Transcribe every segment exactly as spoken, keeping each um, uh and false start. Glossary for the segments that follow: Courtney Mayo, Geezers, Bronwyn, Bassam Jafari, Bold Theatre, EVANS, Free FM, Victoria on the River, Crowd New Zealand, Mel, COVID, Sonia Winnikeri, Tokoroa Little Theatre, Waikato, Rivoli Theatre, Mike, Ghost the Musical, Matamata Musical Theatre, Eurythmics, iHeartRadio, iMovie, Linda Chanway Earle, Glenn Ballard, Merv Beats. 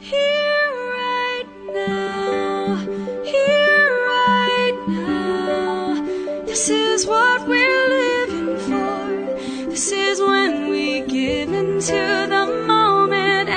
Here right now, here right now, this is what we're living for. This is when we give into the moment.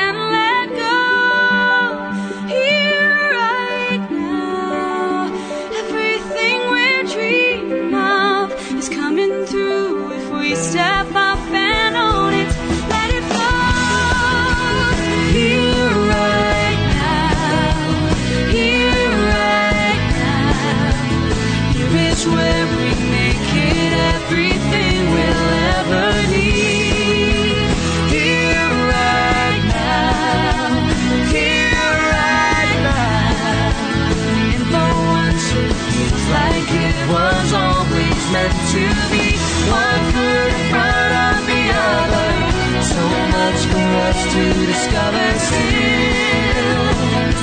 Discover still,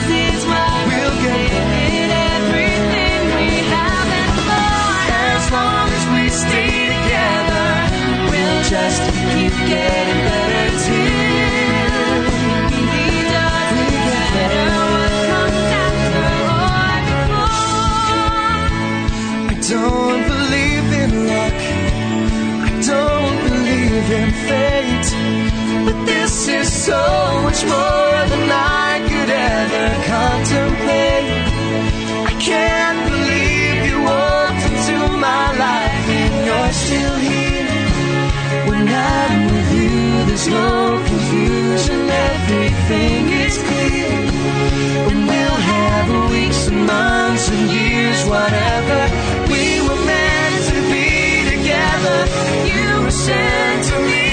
this is what we'll get in everything we have and more. As long as we stay together, we'll just keep getting better till we need us. We get better what comes after or before. I don't believe in luck, I don't believe in fate. But this is so much more than I could ever contemplate. I can't believe you walked into my life and you're still here. When I'm with you, there's no confusion, everything is clear. And we'll have weeks and months and years, whatever. We were meant to be together. You were sent to me.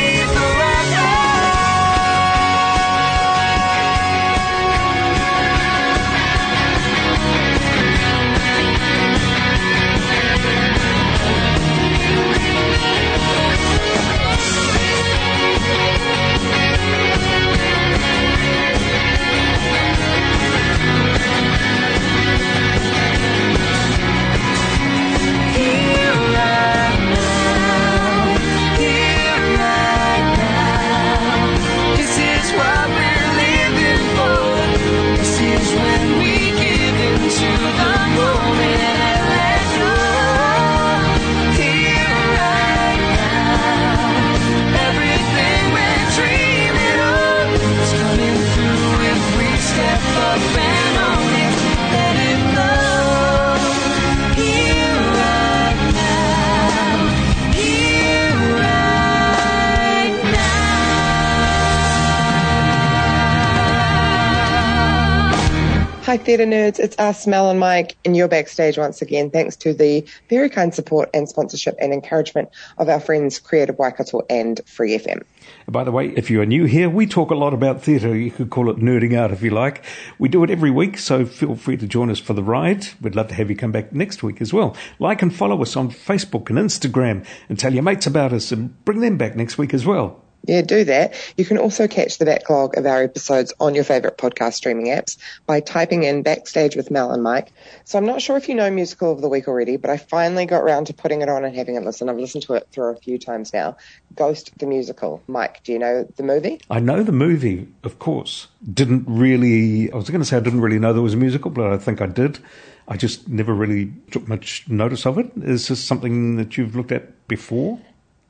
Hi Theatre Nerds, it's us, Mel and Mike, and you're backstage once again thanks to the very kind support and sponsorship and encouragement of our friends Creative Waikato and Free F M. By the way, if you are new here, we talk a lot about theatre. You could call it nerding out if you like. We do it every week, so feel free to join us for the ride. We'd love to have you come back next week as well. Like and follow us on Facebook and Instagram and tell your mates about us and bring them back next week as well. Yeah, do that. You can also catch the backlog of our episodes on your favourite podcast streaming apps by typing in Backstage with Mel and Mike. So I'm not sure if you know Musical of the Week already, but I finally got round to putting it on and having it listen. I've listened to it through a few times now. Ghost the Musical. Mike, do you know the movie? I know the movie, of course. Didn't really, I was going to say I didn't really know there was a musical, but I think I did. I just never really took much notice of it. Is this something that you've looked at before?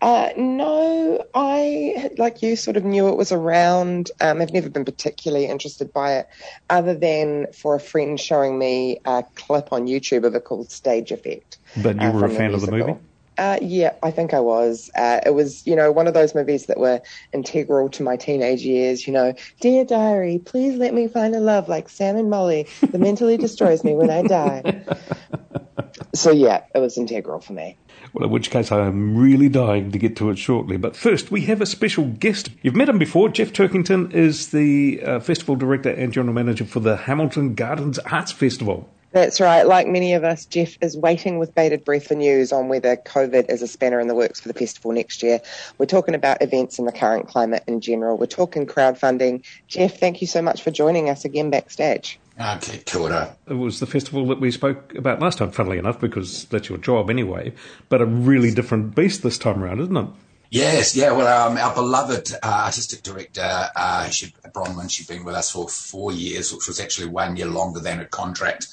Uh, no, I, like you, sort of knew it was around. Um, I've never been particularly interested by it, other than for a friend showing me a clip on YouTube of it called Stage Effect. But you uh, were a fan of the movie? Uh, yeah, I think I was. Uh, it was, you know, one of those movies that were integral to my teenage years, you know. Dear Diary, please let me find a love like Sam and Molly that mentally destroys me when I die. So, yeah, it was integral for me. Well, in which case I am really dying to get to it shortly. But first, we have a special guest. You've met him before. Jeff Turkington is the uh, festival director and general manager for the Hamilton Gardens Arts Festival. That's right. Like many of us, Jeff is waiting with bated breath for news on whether COVID is a spanner in the works for the festival next year. We're talking about events in the current climate in general. We're talking crowdfunding. Jeff, thank you so much for joining us again backstage. Okay, kia ora. It was the festival that we spoke about last time, funnily enough, because that's your job anyway, but a really different beast this time around, isn't it? Yes, yeah, well, um, our beloved uh, artistic director, uh, she, Bronwyn, she'd been with us for four years, which was actually one year longer than her contract,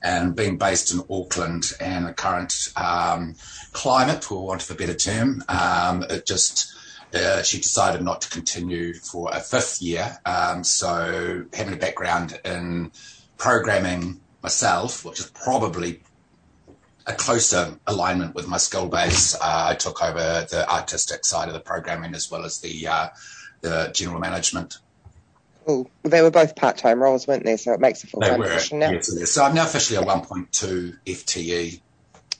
and being based in Auckland and the current um, climate, for want of a better term, um, it just... Uh, she decided not to continue for a fifth year. Um, so having a background in programming myself, which is probably a closer alignment with my skill base, uh, I took over the artistic side of the programming as well as the uh, the general management. Cool. Well, they were both part-time roles, weren't they? So it makes a full-time position now. Yes, yes. So I'm now officially a one point two F T E.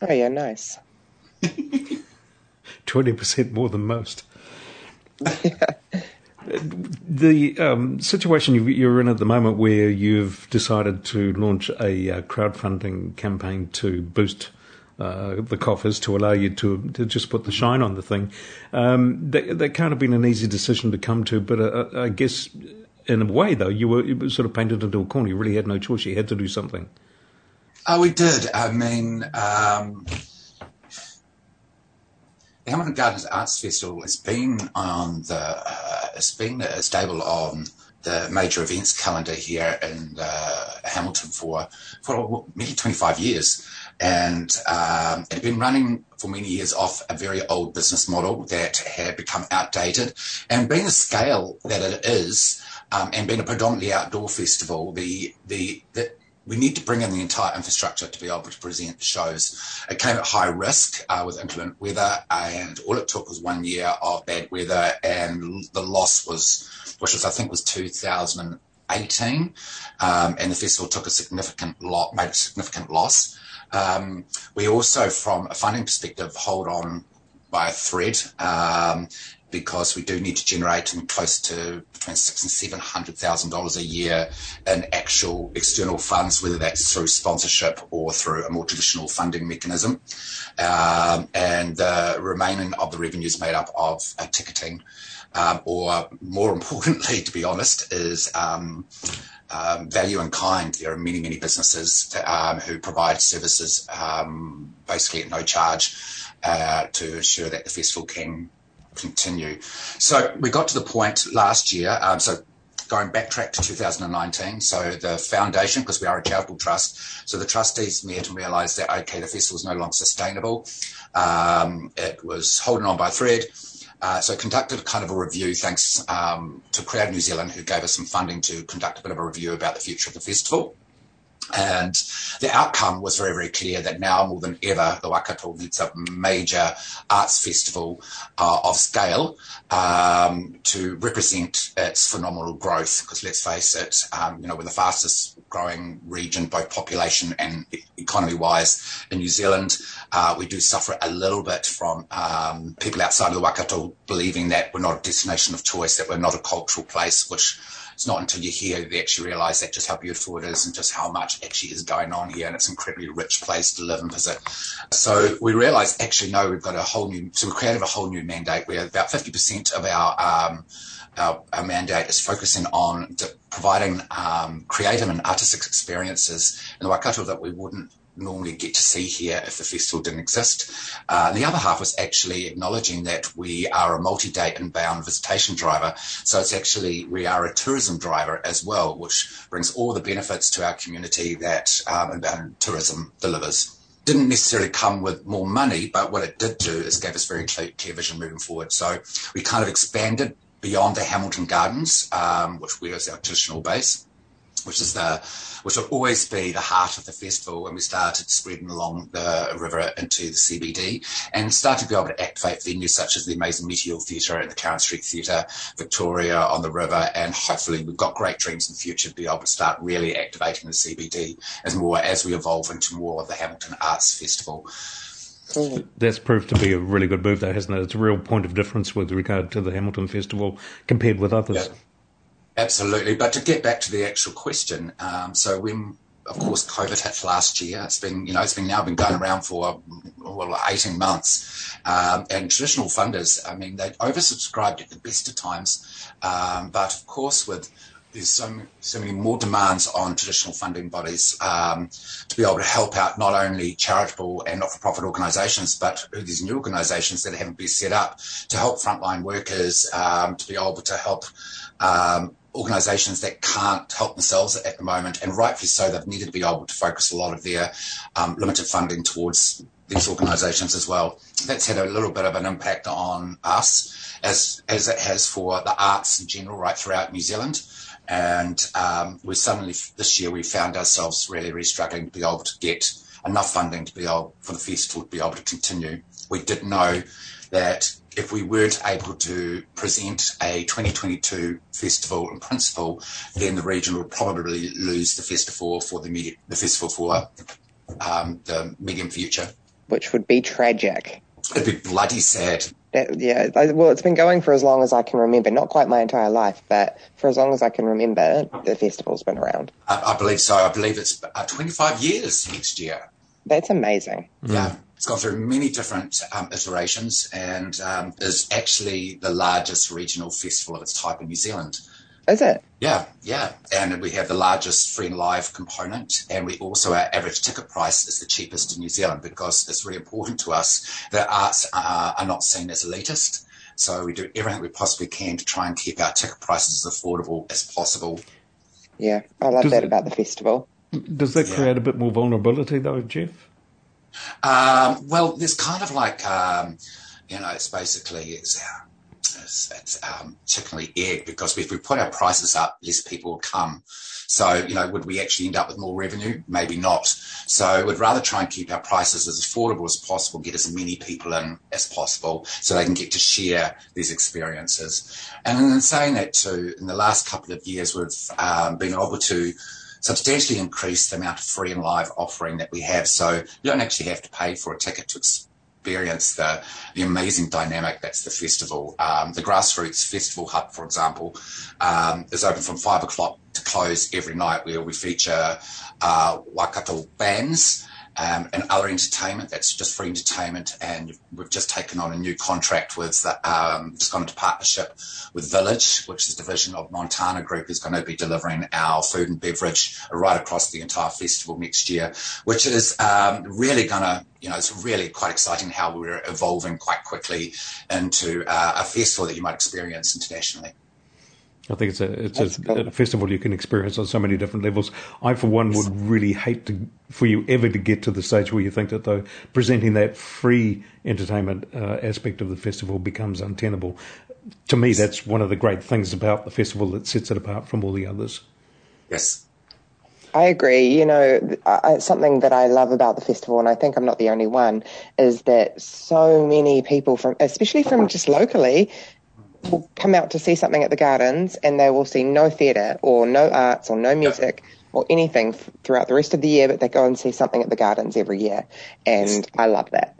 Oh, yeah, nice. twenty percent more than most. Yeah. The um, situation you're in at the moment where you've decided to launch a uh, crowdfunding campaign to boost uh, the coffers to allow you to, to just put the shine on the thing, um, that, that can't have been an easy decision to come to, but uh, I guess in a way, though, you were, you were sort of painted into a corner. You really had no choice. You had to do something. Oh, we did. I mean... Um... The Hamilton Gardens Arts Festival has been on the uh, it's been a staple on the major events calendar here in uh, Hamilton for for nearly twenty-five years, and um, it had been running for many years off a very old business model that had become outdated, and being the scale that it is, um, and being a predominantly outdoor festival, the the, the we need to bring in the entire infrastructure to be able to present shows. It came at high risk uh, with inclement weather, and all it took was one year of bad weather, and the loss was, which was I think was two thousand eighteen, um, and the festival took a significant lot, made a significant loss. Um, we also, from a funding perspective, hold on by a thread. Um, because we do need to generate close to between six and seven hundred thousand dollars a year in actual external funds, whether that's through sponsorship or through a more traditional funding mechanism. Um, and the remaining of the revenue is made up of uh, ticketing, um, or more importantly, to be honest, is um, um, value in kind. There are many, many businesses that, um, who provide services um, basically at no charge uh, to ensure that the festival can continue. So we got to the point last year, um, so going backtrack to two thousand nineteen, so the foundation, because we are a charitable trust, so the trustees met and realised that, okay, the festival is no longer sustainable. Um, it was holding on by a thread. Uh, so conducted kind of a review, thanks um, to Crowd New Zealand, who gave us some funding to conduct a bit of a review about the future of the festival. And the outcome was very, very clear that now more than ever, the Waikato needs a major arts festival uh, of scale um, to represent its phenomenal growth. Because let's face it, um, you know, we're the fastest growing region, both population and economy-wise, in New Zealand. Uh, we do suffer a little bit from um, people outside of the Waikato believing that we're not a destination of choice, that we're not a cultural place, which... It's not until you hear they actually realise that just how beautiful it is and just how much actually is going on here, and it's an incredibly rich place to live and visit. So we realised actually no, we've got a whole new. So we created a whole new mandate where about fifty percent of our, um, our our mandate is focusing on de- providing um, creative and artistic experiences in the Waikato that we wouldn't normally get to see here if the festival didn't exist. Uh, the other half was actually acknowledging that we are a multi-day inbound visitation driver. So it's actually, we are a tourism driver as well, which brings all the benefits to our community that um, inbound tourism delivers. Didn't necessarily come with more money, but what it did do is gave us very clear, clear vision moving forward. So we kind of expanded beyond the Hamilton Gardens, um, which was our traditional base. which is the which will always be the heart of the festival. And we started spreading along the river into the C B D and started to be able to activate venues such as the amazing Meteor Theatre and the Clarence Street Theatre, Victoria on the River, and hopefully we've got great dreams in the future to be able to start really activating the C B D as more as we evolve into more of the Hamilton Arts Festival. That's proved to be a really good move though, hasn't it? It's a real point of difference with regard to the Hamilton Festival compared with others. Yeah. Absolutely. But to get back to the actual question, um, so when, of course, COVID hit last year, it's been, you know, it's been now been going around for, well, eighteen months. Um, and traditional funders, I mean, they oversubscribed at the best of times. Um, but, of course, with there's so, so many more demands on traditional funding bodies um, to be able to help out not only charitable and not-for-profit organisations, but these new organisations that haven't been set up to help frontline workers, um, to be able to help um organisations that can't help themselves at the moment, and rightfully so. They've needed to be able to focus a lot of their um, limited funding towards these organisations as well. That's had a little bit of an impact on us, as as it has for the arts in general right throughout New Zealand. And um, we suddenly, this year, we found ourselves really, really struggling to be able to get enough funding to be able, for the festival to be able to continue. We did know that if we weren't able to present a twenty twenty-two festival in principle, then the region would probably lose the festival for the, media, the festival for um, the medium future. Which would be tragic. It'd be bloody sad. That, yeah, well, it's been going for as long as I can remember. Not quite my entire life, but for as long as I can remember, the festival's been around. I, I believe so. I believe it's twenty-five years next year. That's amazing. Mm. Yeah. It's gone through many different um, iterations and um, is actually the largest regional festival of its type in New Zealand. Is it? Yeah, yeah. And we have the largest free and live component, and we also, our average ticket price is the cheapest in New Zealand because it's really important to us that arts are, are not seen as elitist. So we do everything we possibly can to try and keep our ticket prices as affordable as possible. Yeah, I love does that it, about the festival. Does that yeah. create a bit more vulnerability though, Jeff? Um, well, there's kind of like, um, you know, it's basically, it's, it's, it's um, chicken and egg, because if we put our prices up, less people will come. So, you know, would we actually end up with more revenue? Maybe not. So we'd rather try and keep our prices as affordable as possible, get as many people in as possible so they can get to share these experiences. And in saying that too, in the last couple of years, we've um, been able to substantially increase the amount of free and live offering that we have, so you don't actually have to pay for a ticket to experience the, the amazing dynamic that's the festival. Um, the Grassroots Festival Hub, for example, um, is open from five o'clock to close every night, where we feature uh, Waikato bands um, and other entertainment that's just free entertainment. And we've just taken on a new contract with the, um, just gone into partnership with Village, which is a division of Montana Group, is going to be delivering our food and beverage right across the entire festival next year, which is um, really going to, you know, it's really quite exciting how we're evolving quite quickly into uh, a festival that you might experience internationally. I think it's a it's a, cool. a festival you can experience on so many different levels. I, for one, would really hate to, for you ever to get to the stage where you think that, though, presenting that free entertainment uh, aspect of the festival becomes untenable. To me, that's one of the great things about the festival that sets it apart from all the others. Yes. I agree. You know, I, something that I love about the festival, and I think I'm not the only one, is that so many people, from, especially from just locally, will come out to see something at the Gardens, and they will see no theatre or no arts or no music or anything f- throughout the rest of the year, but they go and see something at the Gardens every year, and I love that.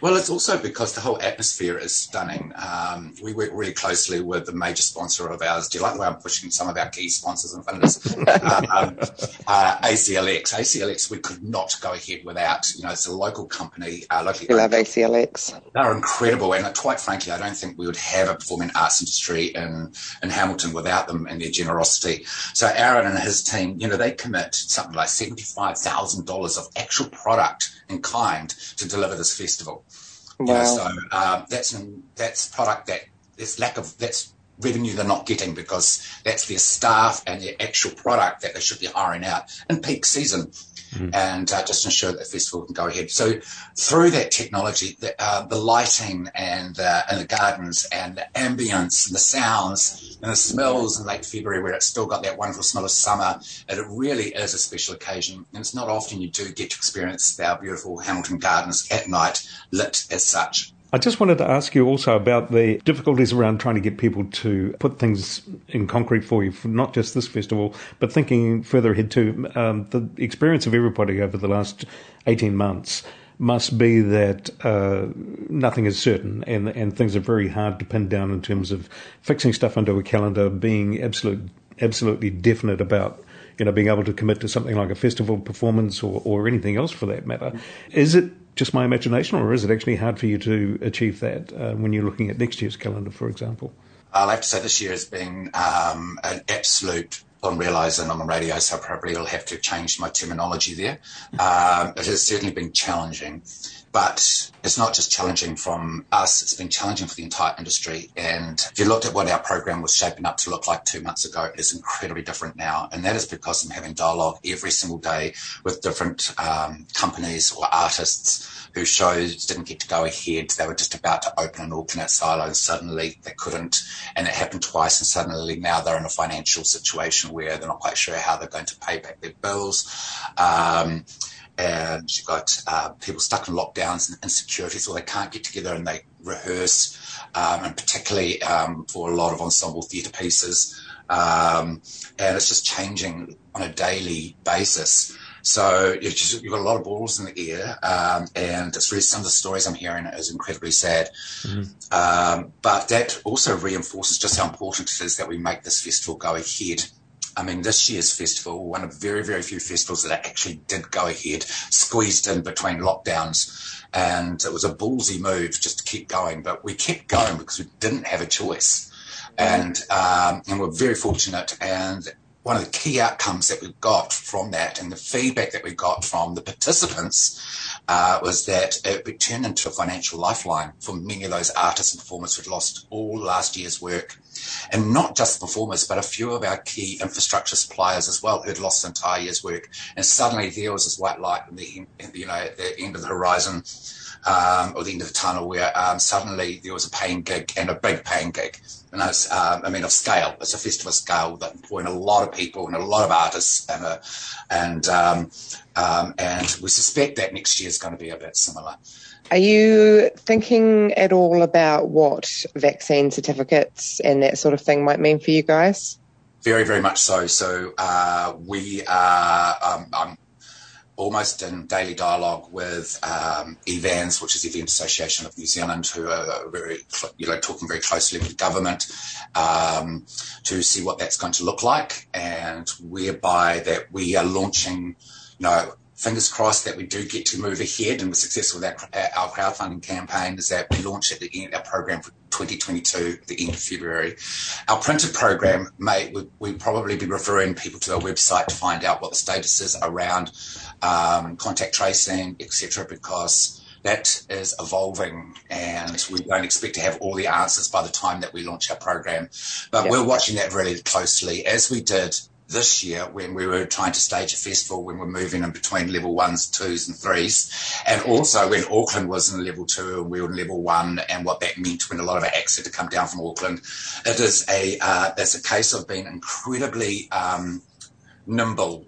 Well, it's also because the whole atmosphere is stunning. Um, we work really closely with the major sponsor of ours. Do you like the way I'm pushing some of our key sponsors in front of us? um, uh, A C L X. A C L X, we could not go ahead without. You know, it's a local company. Uh, locally we love A C L X. They're incredible. And quite frankly, I don't think we would have a performing arts industry in, in Hamilton without them and their generosity. So Aaron and his team, you know, they commit something like seventy-five thousand dollars of actual product in kind to deliver this festival. Wow. You know, so um, that's that's product that there's lack of that's revenue they're not getting because that's their staff and their actual product that they should be hiring out in peak season, mm-hmm. and uh, just ensure that the festival can go ahead. So through that technology, the, uh, the lighting and, uh, and the gardens and the ambience and the sounds and the smells in late February where it's still got that wonderful smell of summer, and it really is a special occasion, and it's not often you do get to experience our beautiful Hamilton Gardens at night lit as such. I just wanted to ask you also about the difficulties around trying to get people to put things in concrete for you, for not just this festival, but thinking further ahead too. Um, the experience of everybody over the last eighteen months must be that uh, nothing is certain, and, and things are very hard to pin down in terms of fixing stuff into a calendar, being absolute, absolutely definite about, you know, being able to commit to something like a festival performance or, or anything else for that matter. Is it just my imagination, or is it actually hard for you to achieve that uh, when you're looking at next year's calendar, for example? I'll have to say this year has been um, an absolute unrealising on the radio, so I probably will have to change my terminology there. Um, it has certainly been challenging, but it's not just challenging from us, it's been challenging for the entire industry. And if you looked at what our program was shaping up to look like two months ago, it is incredibly different now. And that is because I'm having dialogue every single day with different um, companies or artists whose shows didn't get to go ahead. They were just about to open an alternate silo and suddenly they couldn't. And it happened twice, and suddenly now they're in a financial situation where they're not quite sure how they're going to pay back their bills. Um, and you've got uh, people stuck in lockdowns and insecurities, or they can't get together and they rehearse, um, and particularly um, for a lot of ensemble theatre pieces. Um, and it's just changing on a daily basis. So you've, just, you've got a lot of balls in the air, um, and it's really some of the stories I'm hearing is incredibly sad. Mm-hmm. Um, but that also reinforces just how important it is that we make this festival go ahead. I mean, this year's festival, one of very, very few festivals that actually did go ahead, squeezed in between lockdowns. And it was a ballsy move just to keep going. But we kept going because we didn't have a choice. And, um, and we're very fortunate. And one of the key outcomes that we got from that, and the feedback that we got from the participants, uh, was that it turned into a financial lifeline for many of those artists and performers who'd lost all last year's work. And not just performers, but a few of our key infrastructure suppliers as well, who'd lost an entire year's work. And suddenly there was this white light in the, you know, at the end of the horizon, um, or the end of the tunnel, where um, suddenly there was a paying gig, and a big paying gig. And I, was, um, I mean, of scale. It's a festival scale that employing a lot of people and a lot of artists, and a, and um, um, and we suspect that next year is going to be a bit similar. Are you thinking at all about what vaccine certificates and that sort of thing might mean for you guys? Very, very much so. So uh, we are. Um, I'm almost in daily dialogue with um, EVANS, which is the Event Association of New Zealand, who are very, you know, talking very closely with the government um, to see what that's going to look like, and whereby that we are launching, you know, fingers crossed that we do get to move ahead and we're successful with our, our crowdfunding campaign, is that we launch at the end our program for twenty twenty-two, the end of February. Our printed program, may we, we probably be referring people to our website to find out what the status is around um, contact tracing, et cetera, because that is evolving, and we don't expect to have all the answers by the time that we launch our program. But yeah, we're watching that really closely, as we did this year when we were trying to stage a festival when we're moving in between level ones, twos and threes, and also when Auckland was in level two and we were in level one, and what that meant when a lot of our acts had to come down from Auckland. It is a uh, it's a case of being incredibly um, nimble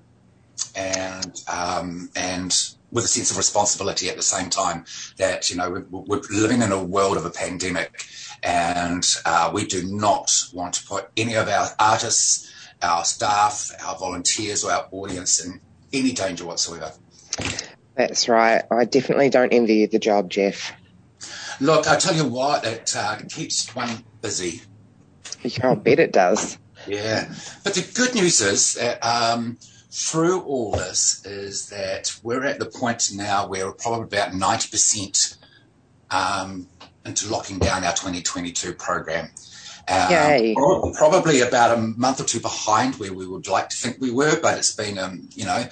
and um, and with a sense of responsibility at the same time, that, you know, we're, we're living in a world of a pandemic, and uh, we do not want to put any of our artists, our staff, our volunteers or our audience in any danger whatsoever. That's right. I definitely don't envy you the job, Jeff. Look, I tell you what, it uh, keeps one busy. I'll bet it does. Yeah. But the good news is that um, through all this is that we're at the point now where we're probably about ninety percent um, into locking down our twenty twenty-two program. Um, probably, probably about a month or two behind where we would like to think we were, but it's been, um, you know,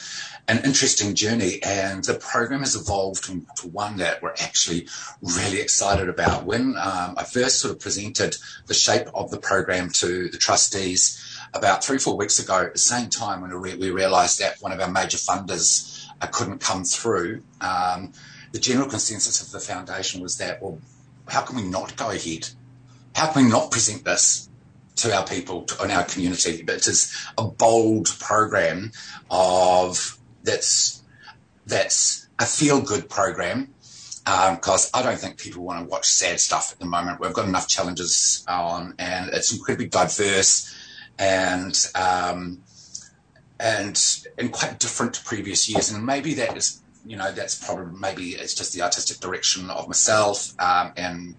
an interesting journey, and the program has evolved to one that we're actually really excited about. When um, I first sort of presented the shape of the program to the trustees about three or four weeks ago, at the same time when we realised that one of our major funders uh, couldn't come through, um, the general consensus of the foundation was that, well, how can we not go ahead? How can we not present this to our people, to, in our community? But it is a bold program of that's that's a feel-good program, because um, I don't think people want to watch sad stuff at the moment. We've got enough challenges on, and it's incredibly diverse and um, and and quite different to previous years. And maybe that is. You know, that's probably maybe it's just the artistic direction of myself um, and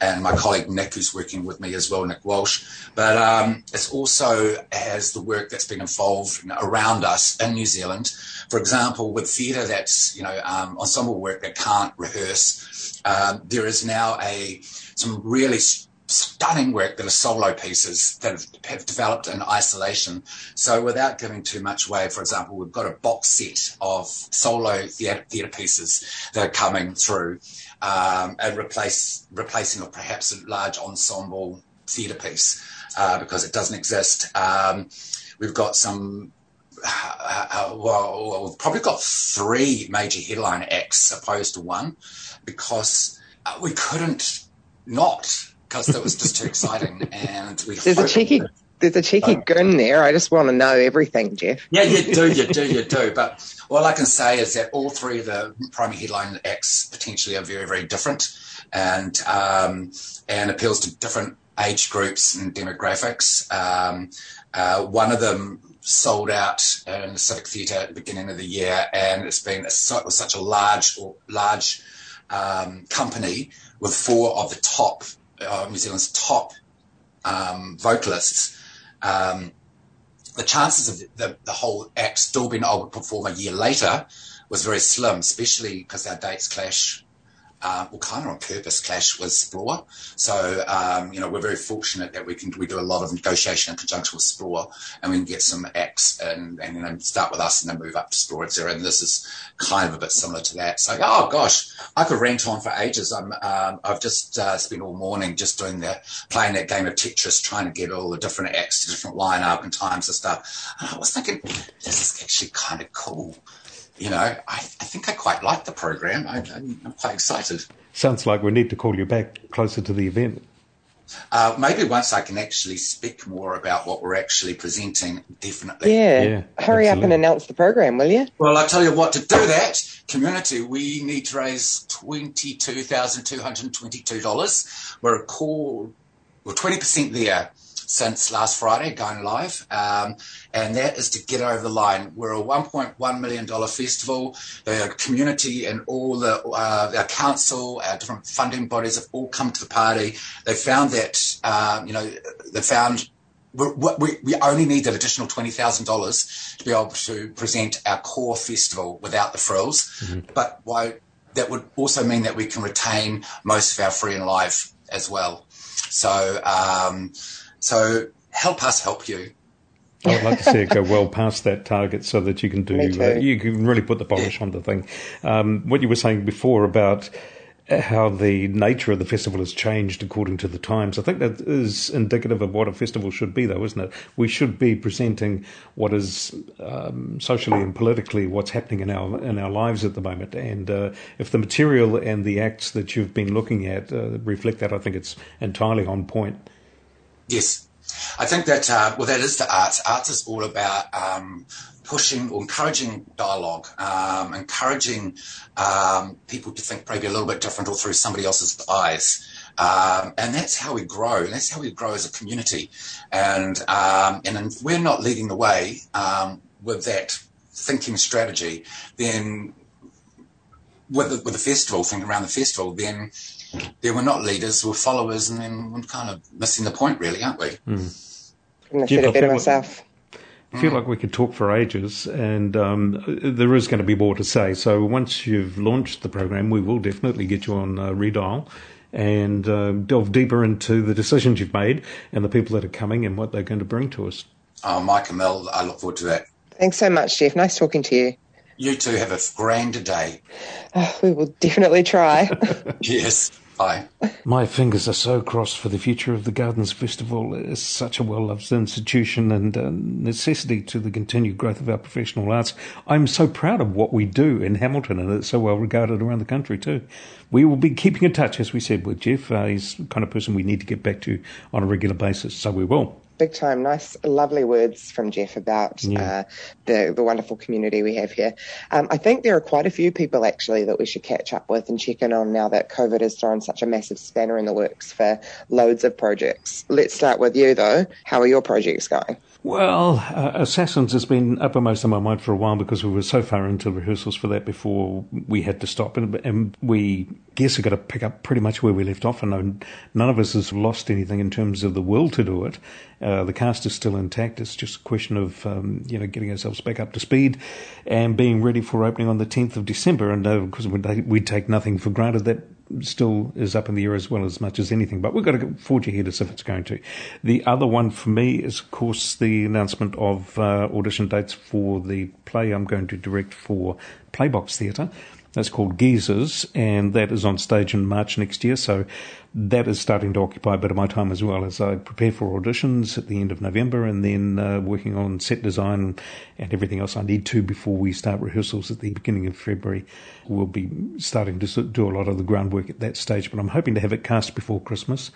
and my colleague Nick, who's working with me as well, Nick Walsh. But um, it's also has the work that's been involved around us in New Zealand. For example, with theatre, that's you know um, ensemble work that can't rehearse. Um, there is now a some really st- stunning work that are solo pieces that have, have developed in isolation. So without giving too much away, for example, we've got a box set of solo theatre, theatre pieces that are coming through um, and replace replacing or perhaps a large ensemble theatre piece uh, because it doesn't exist. Um, we've got some Uh, uh, well, we've probably got three major headline acts opposed to one because uh, we couldn't not because that was just too exciting, and we there's a cheeky that, there's a cheeky so. grin there. I just want to know everything, Jeff. Yeah, you do, you do, you do. But all I can say is that all three of the primary headline acts potentially are very, very different, and um, and appeals to different age groups and demographics. Um, uh, one of them sold out in the Civic Theatre at the beginning of the year, and it's been a, it was such a large, large um, company with four of the top. Uh, New Zealand's top um, vocalists, um, the chances of the, the whole act still being able to perform a year later was very slim, especially because our dates clash, uh, well, kind of on purpose clash with Sprawl. So, um, you know, we're very fortunate that we can we do a lot of negotiation in conjunction with Sprawl, and we can get some acts and and you know, start with us and then move up to Sprawl, et cetera. And this is kind of a bit similar to that. So, oh gosh, I could rant on for ages. I'm, um, I've just uh, spent all morning just doing that, playing that game of Tetris, trying to get all the different acts, different lineup and times and stuff. And I was thinking, this is actually kind of cool. You know, I, I think I quite like the program. I, I'm, I'm quite excited. Sounds like we need to call you back closer to the event. Uh, maybe once I can actually speak more about what we're actually presenting, definitely. Yeah, yeah hurry absolutely. up and announce the program, will you? Well, I'll tell you what, to do that, community, we need to raise twenty-two thousand two hundred twenty-two dollars. We're a call, we're twenty percent there since last Friday, going live, um, and that is to get over the line. We're a one point one million dollars festival. The community and all the uh, our council, our different funding bodies have all come to the party. They found that, um, you know, they found we, we, we only need that additional twenty thousand dollars to be able to present our core festival without the frills, mm-hmm. but why, that would also mean that we can retain most of our free and live as well. So... Um, So help us help you. I'd like to see it go well past that target so that you can do uh, you can really put the polish yeah. on the thing. Um, what you were saying before about how the nature of the festival has changed according to the times, I think that is indicative of what a festival should be, though, isn't it? We should be presenting what is um, socially and politically what's happening in our in our lives at the moment. And uh, if the material and the acts that you've been looking at uh, reflect that, I think it's entirely on point. Yes, I think that, uh, well, that is the arts. Arts is all about um, pushing or encouraging dialogue, um, encouraging um, people to think maybe a little bit different or through somebody else's eyes. Um, and that's how we grow. And that's how we grow as a community. And um, and if we're not leading the way um, with that thinking strategy, then with the, with the festival, thinking around the festival, then... They were not leaders, we were followers, and then we're kind of missing the point, really, aren't we? Mm. Couldn't have said it better myself. I feel mm. like we could talk for ages, and um, there is going to be more to say. So once you've launched the program, we will definitely get you on uh, Redial and uh, delve deeper into the decisions you've made and the people that are coming and what they're going to bring to us. Oh, Mike and Mel, I look forward to that. Thanks so much, Jeff. Nice talking to you. You two have a grand day. Oh, we will definitely try. Yes. Bye. My fingers are so crossed for the future of the Gardens Festival. It's such a well-loved institution and a necessity to the continued growth of our professional arts. I'm so proud of what we do in Hamilton, and it's so well regarded around the country too. We will be keeping in touch, as we said, with Jeff. Uh, he's the kind of person we need to get back to on a regular basis, so we will. Big time. Nice, lovely words from Jeff about yeah. uh, the, the wonderful community we have here. Um, I think there are quite a few people, actually, that we should catch up with and check in on now that COVID has thrown such a massive spanner in the works for loads of projects. Let's start with you, though. How are your projects going? Well, uh, Assassins has been uppermost in my mind for a while because we were so far into rehearsals for that before we had to stop. And, and we guess we've got to pick up pretty much where we left off. And none of us has lost anything in terms of the will to do it. Uh, the cast is still intact. It's just a question of um, you know getting ourselves back up to speed and being ready for opening on the tenth of December. And uh, because we, we take nothing for granted, that still is up in the air as well, as much as anything, but we've got to forge ahead as if it's going to. The other one for me is, of course, the announcement of uh, audition dates for the play I'm going to direct for Playbox Theatre. That's called Geezers, and that is on stage in March next year, so that is starting to occupy a bit of my time as well as I prepare for auditions at the end of November, and then uh, working on set design and everything else I need to before we start rehearsals at the beginning of February. We'll be starting to do a lot of the groundwork at that stage, but I'm hoping to have it cast before Christmas.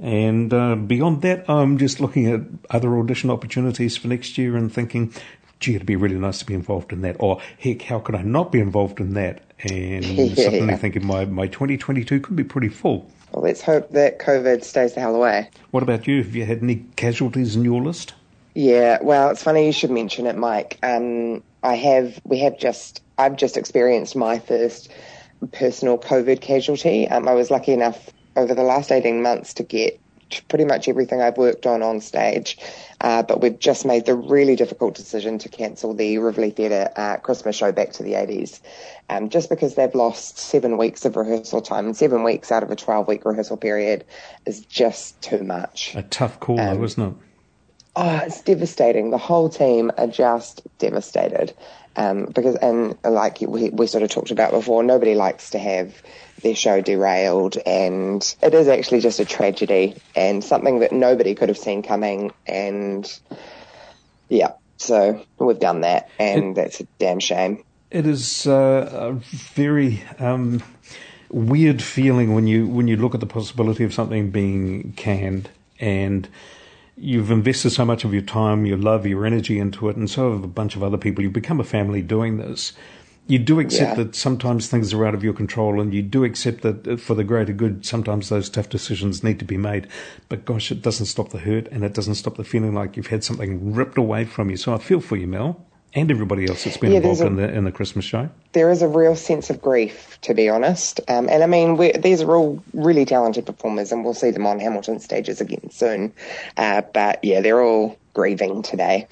And uh, beyond that, I'm just looking at other audition opportunities for next year and thinking, gee, it'd be really nice to be involved in that. Or, heck, how could I not be involved in that? And yeah. suddenly thinking my, my twenty twenty-two could be pretty full. Well, let's hope that COVID stays the hell away. What about you? Have you had any casualties in your list? Yeah, well, it's funny you should mention it, Mike. Um, I have, we have just, I've just experienced my first personal COVID casualty. Um, I was lucky enough over the last eighteen months to get pretty much everything I've worked on on stage, uh, but we've just made the really difficult decision to cancel the Rivoli Theatre uh, Christmas show back to the eighties, um, just because they've lost seven weeks of rehearsal time, and seven weeks out of a twelve-week rehearsal period is just too much. A tough call, um, though, isn't it? Oh, it's devastating. The whole team are just devastated, um, because, and like we, we sort of talked about before, nobody likes to have their show derailed, and it is actually just a tragedy and something that nobody could have seen coming, and yeah, so we've done that, and it, that's a damn shame. It is uh, a very um, weird feeling when you when you look at the possibility of something being canned, and you've invested so much of your time, your love, your energy into it, and so have a bunch of other people. You become a family doing this. You do accept yeah. that sometimes things are out of your control, and you do accept that for the greater good, sometimes those tough decisions need to be made. But gosh, it doesn't stop the hurt, and it doesn't stop the feeling like you've had something ripped away from you. So I feel for you, Mel, and everybody else that's been yeah, involved a, in, the, in the Christmas show. There is a real sense of grief, to be honest. Um, and, I mean, we're, these are all really talented performers, and we'll see them on Hamilton stages again soon. Uh, but, yeah, they're all grieving today.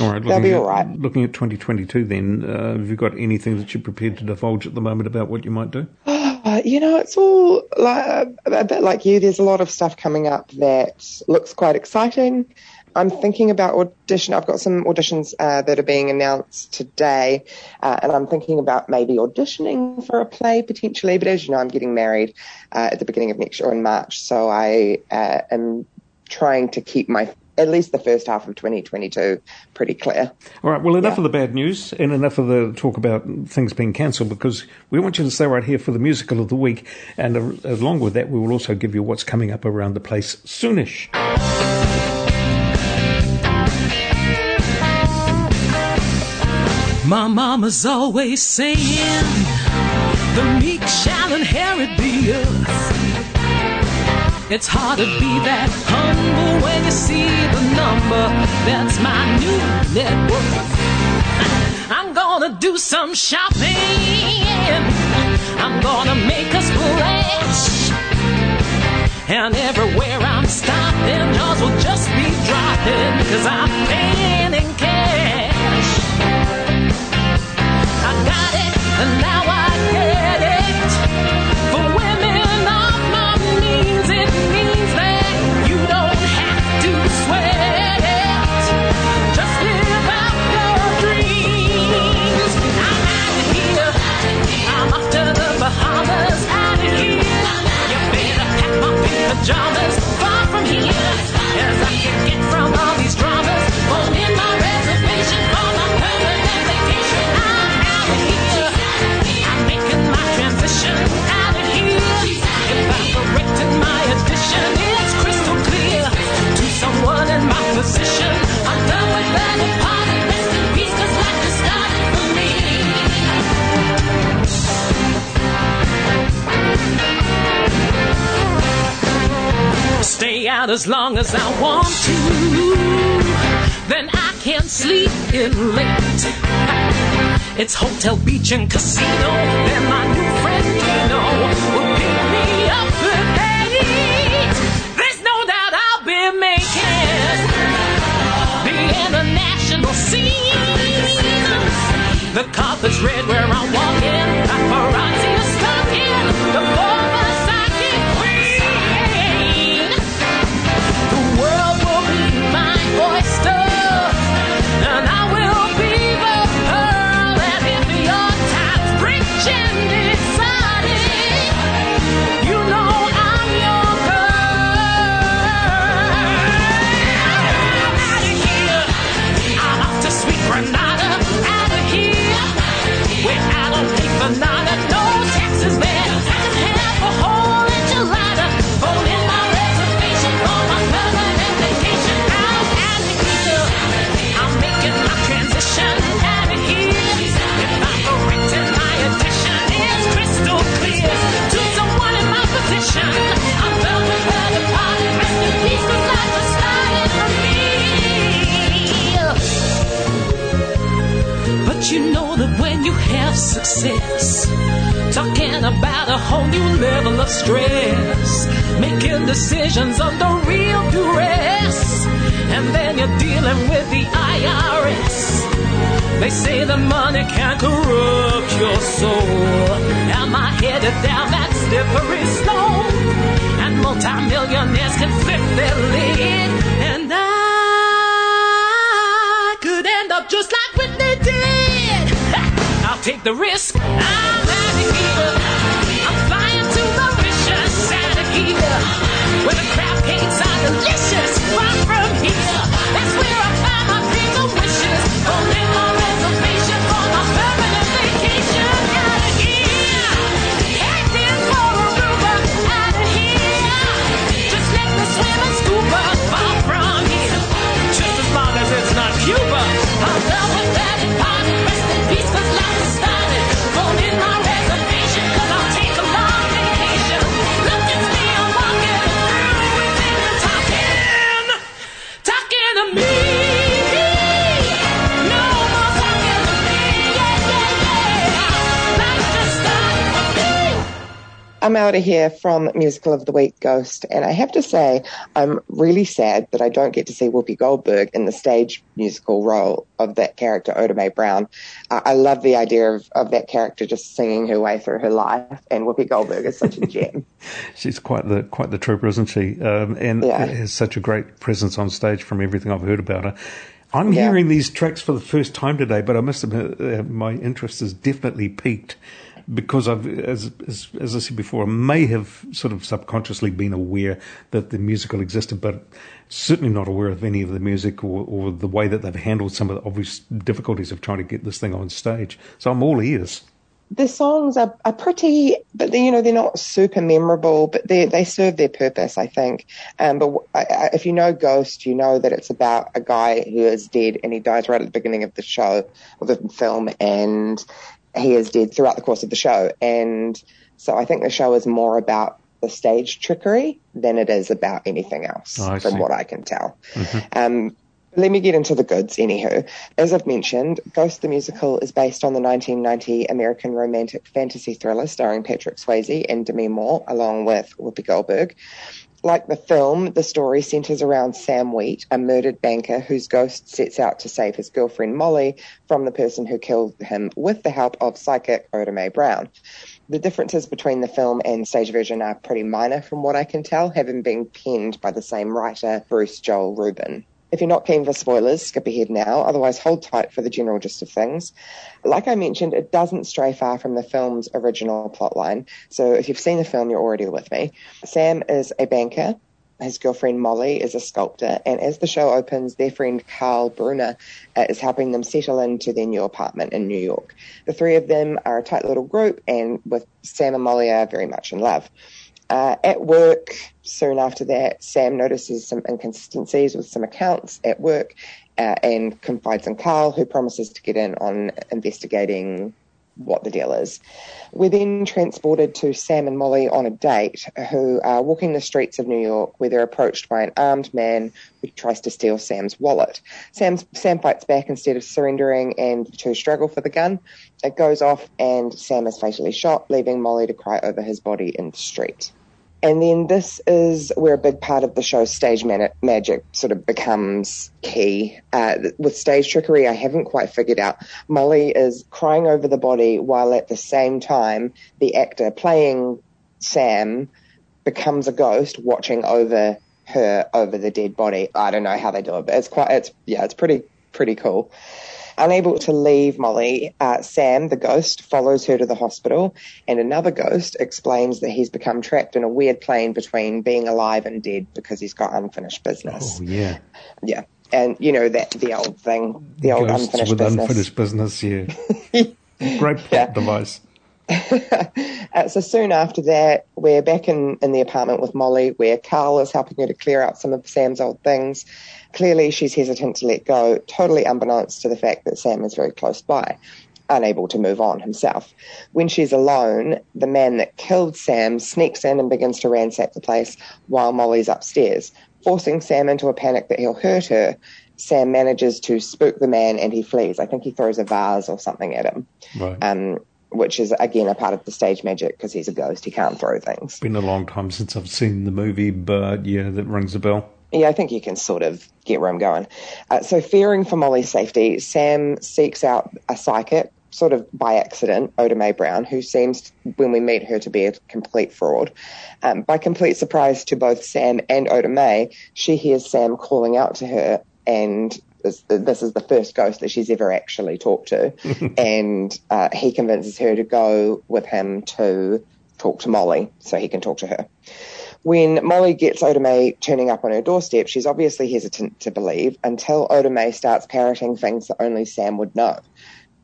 All right, they'll be all right. At, looking at twenty twenty-two then, uh, have you got anything that you're prepared to divulge at the moment about what you might do? Oh, you know, it's all like, a bit like you. There's a lot of stuff coming up that looks quite exciting. I'm thinking about audition. I've got some auditions uh, that are being announced today, uh, and I'm thinking about maybe auditioning for a play potentially. But as you know, I'm getting married uh, at the beginning of next year in March, so I uh, am trying to keep my at least the first half of twenty twenty-two pretty clear. All right, well, enough yeah. of the bad news and enough of the talk about things being cancelled, because we want you to stay right here for the musical of the week, and uh, along with that, we will also give you what's coming up around the place soonish. My mama's always saying, the meek shall inherit the earth. It's hard to be that humble when you see the number that's my new net worth. I'm gonna do some shopping, I'm gonna make a splash, and everywhere I'm stopping, jaws will just be dropping, cause I'm paying in cash. I got it, and now I get it. For women of my as long as I want to. Then I can sleep in late. It's hotel, beach, and casino. Then my new friend Dino will pick me up at eight. There's no doubt I'll be making the international scene. The carpet's red where I'm walking. Paparazzi are stuck in the former psychic queen. The world will be my oyster, and I will be the pearl. And if your time's rich and decided, you know I'm your girl. I'm out of here. I'm off to sweet Granada. Out of here. We're out of here for nada. No taxes there. I can have a whole enchilada. Phone in my reservation for my permanent vacation. I'm out of here. I'm making my transition. Out of here. If I'm correct and my addition is crystal clear to someone in my position, I'm done with the departed. Rest in peace, 'cause life has started for me. But you know that when you have success, talking about a whole new level of stress, making decisions under real duress, and then you're dealing with the I R S. They say the money can corrupt your soul. Am I headed down that slippery slope? And multimillionaires can flip their lid, and I could end up just like Whitney did. I'll take the risk. I'm out of here. I'm flying to Mauritius. Out of here, where the crab cakes are delicious. Far from here, that's where I find my dreams and wishes. Only my reservation for my permanent vacation. Out of here, acting for a Aruba. Out of here, just let me swim and scuba. Far from here, just as long as it's not Cuba. I'm done with that departed. Rest in peace, 'cause life has started. Phone in my reservation, 'cause I'll take a long vacation. Look, it's me, I'm walking around with people talking, talking to me. No more talking to me, yeah, yeah, yeah. Life has started for me. I'm out of here from Musical of the Week, Ghost, and I have to say I'm really sad that I don't get to see Whoopi Goldberg in the stage musical role of that character, Oda Mae Brown. Uh, I love the idea of, of that character just singing her way through her life, and Whoopi Goldberg is such a gem. She's quite the quite the trooper, isn't she? Um, and yeah. has such a great presence on stage from everything I've heard about her. I'm yeah. hearing these tracks for the first time today, but I must admit uh, my interest has definitely peaked. Because I've, as, as as I said before, I may have sort of subconsciously been aware that the musical existed, but certainly not aware of any of the music or, or the way that they've handled some of the obvious difficulties of trying to get this thing on stage. So I'm all ears. The songs are, are pretty, but they, you know, they're not super memorable, but they they serve their purpose, I think. Um, but I, I, if you know Ghost, you know that it's about a guy who is dead, and he dies right at the beginning of the show or the film, and he is dead throughout the course of the show. And so I think the show is more about the stage trickery than it is about anything else, oh, from what I can tell. Mm-hmm. Um, let me get into the goods, anywho. As I've mentioned, Ghost the Musical is based on the nineteen ninety American romantic fantasy thriller starring Patrick Swayze and Demi Moore, along with Whoopi Goldberg. Like the film, the story centers around Sam Wheat, a murdered banker whose ghost sets out to save his girlfriend Molly from the person who killed him with the help of psychic Oda Mae Brown. The differences between the film and stage version are pretty minor from what I can tell, having been penned by the same writer, Bruce Joel Rubin. If you're not keen for spoilers, skip ahead now. Otherwise, hold tight for the general gist of things. Like I mentioned, it doesn't stray far from the film's original plotline. So if you've seen the film, you're already with me. Sam is a banker. His girlfriend Molly is a sculptor. And as the show opens, their friend Carl Brunner uh, is helping them settle into their new apartment in New York. The three of them are a tight little group, and with Sam and Molly are very much in love. Uh, at work, soon after that, Sam notices some inconsistencies with some accounts at work uh, and confides in Carl, who promises to get in on investigating what the deal is. We're then transported to Sam and Molly on a date, who are walking the streets of New York, where they're approached by an armed man who tries to steal Sam's wallet. Sam's, Sam fights back instead of surrendering, and the two struggle for the gun. It goes off and Sam is fatally shot, leaving Molly to cry over his body in the street. And then this is where a big part of the show's stage man- magic sort of becomes key. Uh, with stage trickery, I haven't quite figured out. Molly is crying over the body while at the same time the actor playing Sam becomes a ghost watching over her, over the dead body. I don't know how they do it, but it's quite, it's, yeah, it's pretty, pretty cool. Unable to leave Molly, uh, Sam, the ghost, follows her to the hospital, and another ghost explains that he's become trapped in a weird plane between being alive and dead because he's got unfinished business. Oh, yeah. Yeah. And, you know, that the old thing, the old Ghosts unfinished with business. with unfinished business, yeah. Great plot yeah. device. uh, so soon after that, we're back in, in the apartment with Molly, where Carl is helping her to clear out some of Sam's old things. Clearly, she's hesitant to let go, totally unbeknownst to the fact that Sam is very close by, unable to move on himself. When she's alone, the man that killed Sam sneaks in and begins to ransack the place while Molly's upstairs, forcing Sam into a panic that he'll hurt her. Sam manages to spook the man and he flees. I think he throws a vase or something at him. Right. Um, which is, again, a part of the stage magic because he's a ghost. He can't throw things. It's been a long time since I've seen the movie, but, yeah, that rings a bell. Yeah, I think you can sort of get where I'm going. Uh, so fearing for Molly's safety, Sam seeks out a psychic, sort of by accident, Oda Mae Brown, who seems, when we meet her, to be a complete fraud. Um, by complete surprise to both Sam and Oda Mae, she hears Sam calling out to her, and this is the first ghost that she's ever actually talked to. and uh, he convinces her to go with him to talk to Molly so he can talk to her. When Molly gets Oda Mae turning up on her doorstep, she's obviously hesitant to believe until Oda Mae starts parroting things that only Sam would know.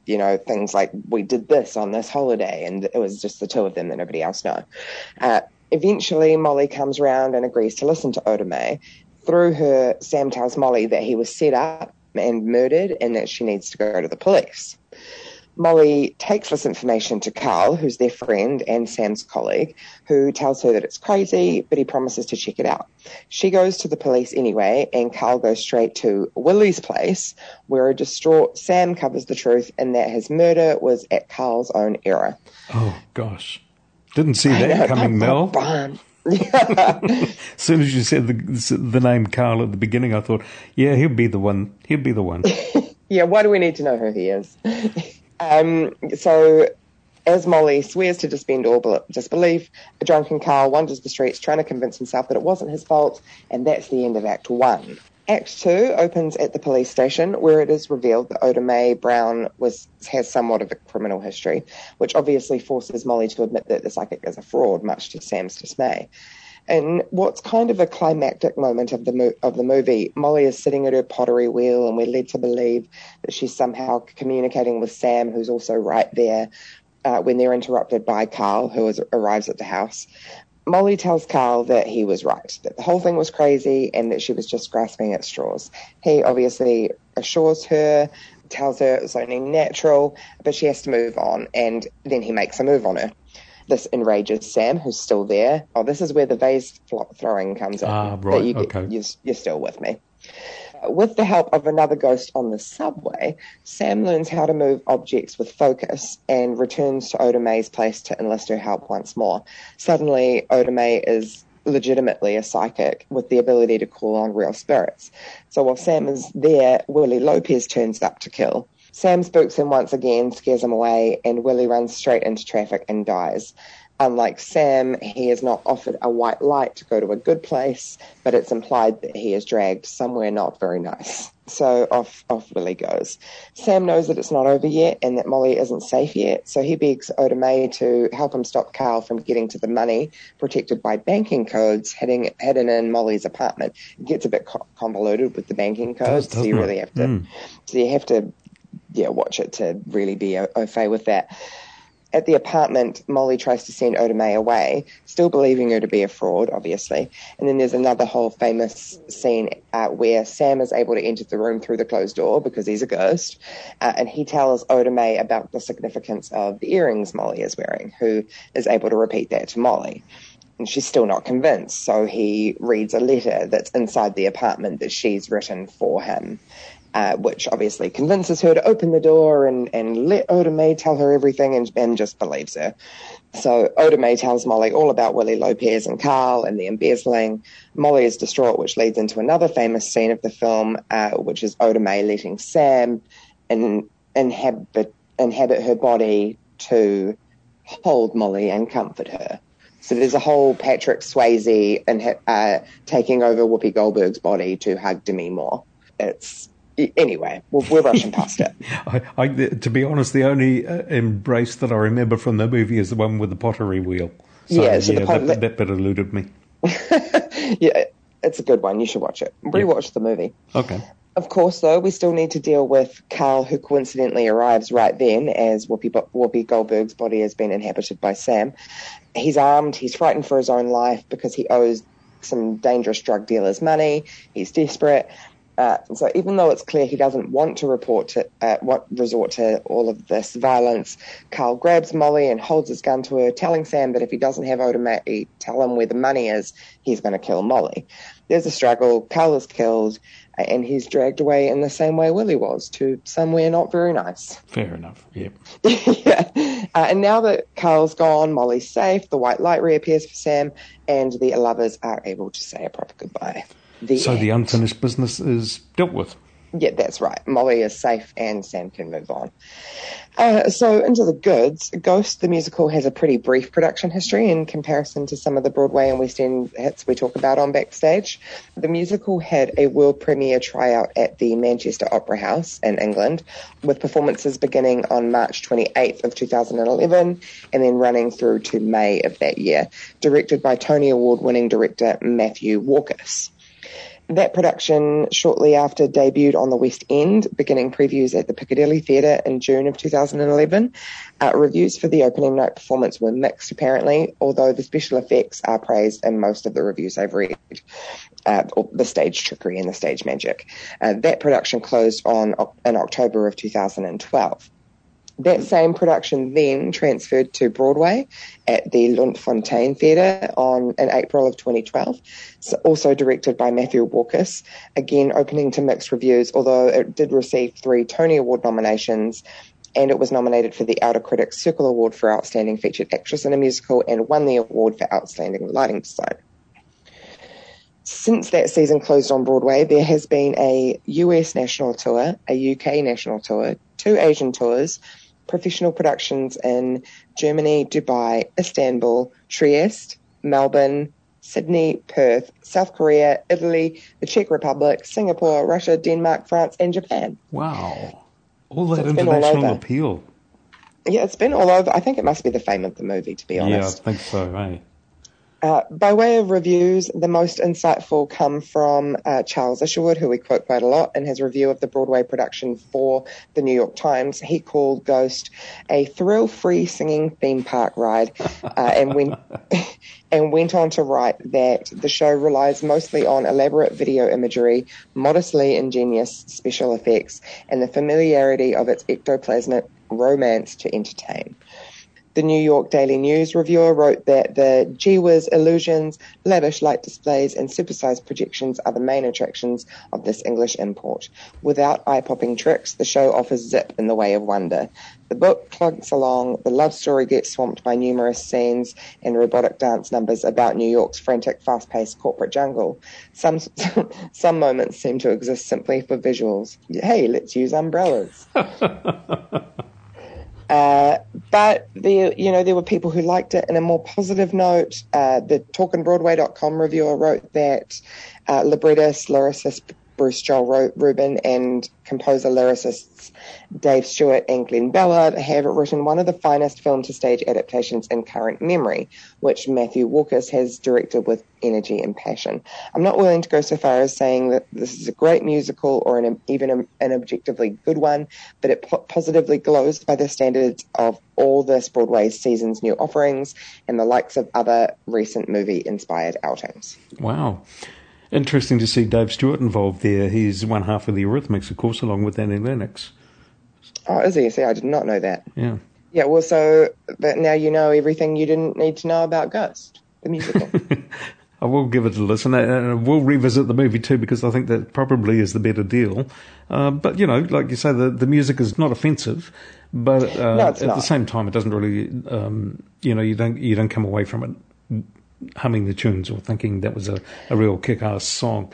You know, things like, we did this on this holiday, and it was just the two of them that nobody else know. Uh, eventually, Molly comes round and agrees to listen to Oda Mae. Through her, Sam tells Molly that he was set up and murdered and that she needs to go to the police. Molly takes this information to Carl, who's their friend and Sam's colleague, who tells her that it's crazy, but he promises to check it out. She goes to the police anyway, and Carl goes straight to Willie's place, where a distraught Sam covers the truth and that his murder was at Carl's own error. Oh, gosh. Didn't see I that know, coming, Mel. Bomb. As soon as you said the, the name Carl at the beginning, I thought, yeah, he'll be the one. He'll be the one. yeah, why do we need to know who he is? Um, so as Molly swears to suspend all disbelief, a drunken Carl wanders the streets trying to convince himself that it wasn't his fault, and that's the end of Act One. Act Two opens at the police station, where it is revealed that Oda Mae Brown was, has somewhat of a criminal history, which obviously forces Molly to admit that the psychic is a fraud, much to Sam's dismay. In what's kind of a climactic moment of the mo- of the movie, Molly is sitting at her pottery wheel, and we're led to believe that she's somehow communicating with Sam, who's also right there, uh, when they're interrupted by Carl, who is, arrives at the house. Molly tells Carl that he was right, that the whole thing was crazy and that she was just grasping at straws. He obviously assures her, tells her it was only natural, but she has to move on, and then he makes a move on her. This enrages Sam, who's still there. Oh, this is where the vase throwing comes in. Ah, right, you get, okay. You're, you're still with me. With the help of another ghost on the subway, Sam learns how to move objects with focus and returns to Oda Mae's place to enlist her help once more. Suddenly, Oda Mae is legitimately a psychic with the ability to call on real spirits. So while Sam is there, Willie Lopez turns up to kill. Sam spooks him once again, scares him away, and Willie runs straight into traffic and dies. Unlike Sam, he is not offered a white light to go to a good place, but it's implied that he is dragged somewhere not very nice. So off, off Willie goes. Sam knows that it's not over yet and that Molly isn't safe yet, so he begs Oda Mae to help him stop Carl from getting to the money protected by banking codes hidden, hidden in Molly's apartment. It gets a bit co- convoluted with the banking codes, so you really have to, mm. so you have to... yeah, watch it to really be au fait with that. At the apartment, Molly tries to send Oda Mae away, still believing her to be a fraud, obviously. And then there's another whole famous scene uh, where Sam is able to enter the room through the closed door because he's a ghost. Uh, and he tells Oda Mae about the significance of the earrings Molly is wearing, who is able to repeat that to Molly. And she's still not convinced, so he reads a letter that's inside the apartment that she's written for him, uh, which obviously convinces her to open the door and, and let Oda Mae tell her everything, and, and just believes her. So Oda Mae tells Molly all about Willie Lopez and Carl and the embezzling. Molly is distraught, which leads into another famous scene of the film, uh, which is Oda Mae letting Sam in, inhabit, inhabit her body to hold Molly and comfort her. So there's a whole Patrick Swayze and uh, taking over Whoopi Goldberg's body to hug Demi Moore. It's anyway, we're, we're rushing past it. I, I, to be honest, the only uh, embrace that I remember from the movie is the one with the pottery wheel. So, yeah, so yeah the pot- that, that bit eluded me. Yeah, it's a good one. You should watch it. Rewatch yeah. the movie. Okay. Of course, though, we still need to deal with Carl, who coincidentally arrives right then as Whoopi, Whoopi Goldberg's body has been inhabited by Sam. He's armed. He's frightened for his own life because he owes some dangerous drug dealers money. He's desperate. Uh, so even though it's clear he doesn't want to report to, uh, what resort to all of this violence, Carl grabs Molly and holds his gun to her, telling Sam that if he doesn't have Oda Mae tell him where the money is, he's going to kill Molly. There's a struggle. Carl is killed. And he's dragged away in the same way Willie was, to somewhere not very nice. Fair enough, yep. yeah. Uh, and now that Carl's gone, Molly's safe, the white light reappears for Sam, and the lovers are able to say a proper goodbye. The so end. The unfinished business is dealt with. Yeah, that's right. Molly is safe and Sam can move on. Uh, so into the goods, Ghost the Musical has a pretty brief production history in comparison to some of the Broadway and West End hits we talk about on Backstage. The musical had a world premiere tryout at the Manchester Opera House in England, with performances beginning on March twenty-eighth of two thousand eleven and then running through to May of that year, directed by Tony Award-winning director Matthew Warkus. That production shortly after debuted on the West End, beginning previews at the Piccadilly Theatre in June of two thousand eleven. Uh, reviews for the opening night performance were mixed, apparently, although the special effects are praised in most of the reviews I've read, uh, the stage trickery and the stage magic. Uh, that production closed on in October of two thousand twelve. That same production then transferred to Broadway at the Luntfontein Theatre on in April of twenty twelve, so also directed by Matthew Warkus, again opening to mixed reviews, although it did receive three Tony Award nominations, and it was nominated for the Outer Critics Circle Award for Outstanding Featured Actress in a Musical and won the award for Outstanding Lighting Design. Since that season closed on Broadway, there has been a U S national tour, a U K national tour, two Asian tours, professional productions in Germany, Dubai, Istanbul, Trieste, Melbourne, Sydney, Perth, South Korea, Italy, the Czech Republic, Singapore, Russia, Denmark, France, and Japan. Wow. All that so international all appeal. Yeah, it's been all over. I think it must be the fame of the movie, to be honest. Yeah, I think so, right? Uh, by way of reviews, the most insightful come from uh, Charles Isherwood, who we quote quite a lot in his review of the Broadway production for the New York Times. He called Ghost a thrill-free singing theme park ride, uh, and when. and went on to write that the show relies mostly on elaborate video imagery, modestly ingenious special effects, and the familiarity of its ectoplasmic romance to entertain. The New York Daily News reviewer wrote that the gee whiz illusions, lavish light displays, and supersized projections are the main attractions of this English import. Without eye-popping tricks, the show offers zip in the way of wonder. The book clunks along, the love story gets swamped by numerous scenes and robotic dance numbers about New York's frantic, fast-paced corporate jungle. Some some moments seem to exist simply for visuals. Hey, let's use umbrellas. Uh, but the, you know, there were people who liked it. In a more positive note, uh, the talkin broadway dot com reviewer wrote that uh, librettist, lyricist, Bruce Joel Rubin and composer-lyricists Dave Stewart and Glenn Ballard have written one of the finest film-to-stage adaptations in current memory, which Matthew Walkers has directed with energy and passion. I'm not willing to go so far as saying that this is a great musical or an, even a, an objectively good one, but it po- positively glows by the standards of all this Broadway season's new offerings and the likes of other recent movie-inspired outings. Wow. Interesting to see Dave Stewart involved there. He's one half of the Eurythmics, of course, along with Annie Lennox. Oh, is he? See, I did not know that. Yeah. Yeah, well, so but now you know everything you didn't need to know about Ghost, the musical. I will give it a listen, and we'll revisit the movie too, because I think that probably is the better deal. Uh, but, you know, like you say, the, the music is not offensive, but uh, no, it's at not. The same time, it doesn't really, um, you know, you don't you don't come away from it humming the tunes or thinking that was a, a real kick-ass song.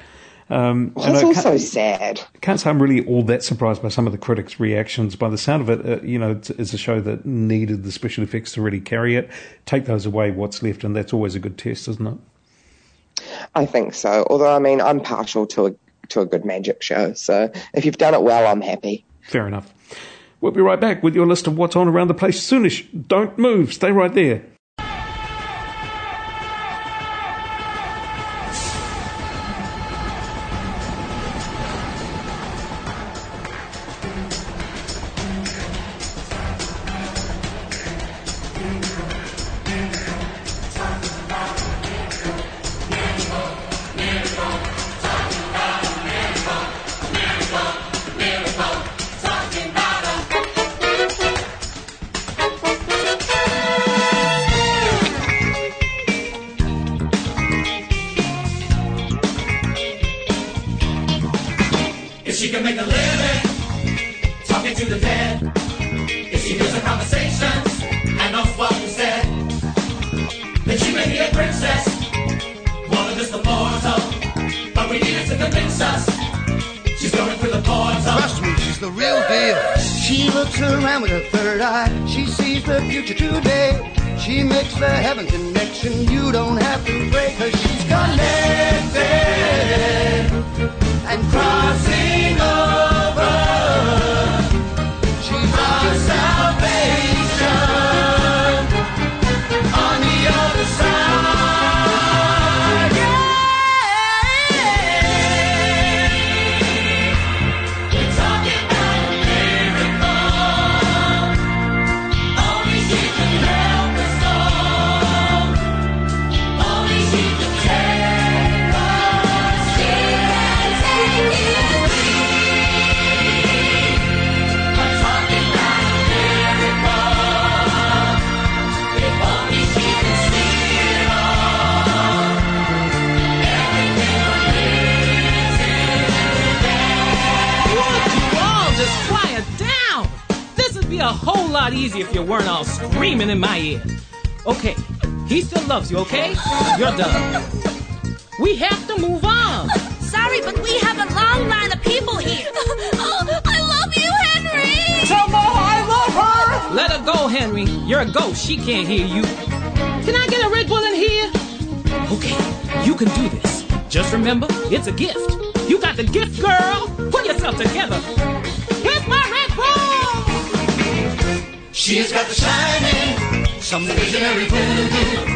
Um, well, that's also sad. Can't say I'm really all that surprised by some of the critics' reactions. By the sound of it, uh, you know, it's, it's a show that needed the special effects to really carry it. Take those away, what's left, and that's always a good test, isn't it? I think so. Although, I mean, I'm partial to a, to a good magic show, so if you've done it well, I'm happy. Fair enough. We'll be right back with your list of what's on around the place soonish. Don't move. Stay right there. Loves you, okay? You're done. We have to move on. Sorry, but we have a long line of people here. Oh, I love you, Henry! Tell Ma I love her! Let her go, Henry. You're a ghost. She can't hear you. Can I get a Red Bull in here? Okay, you can do this. Just remember, it's a gift. You got the gift, girl. Put yourself together. Here's my Red Bull! She's got the shining, something visionary voodoo.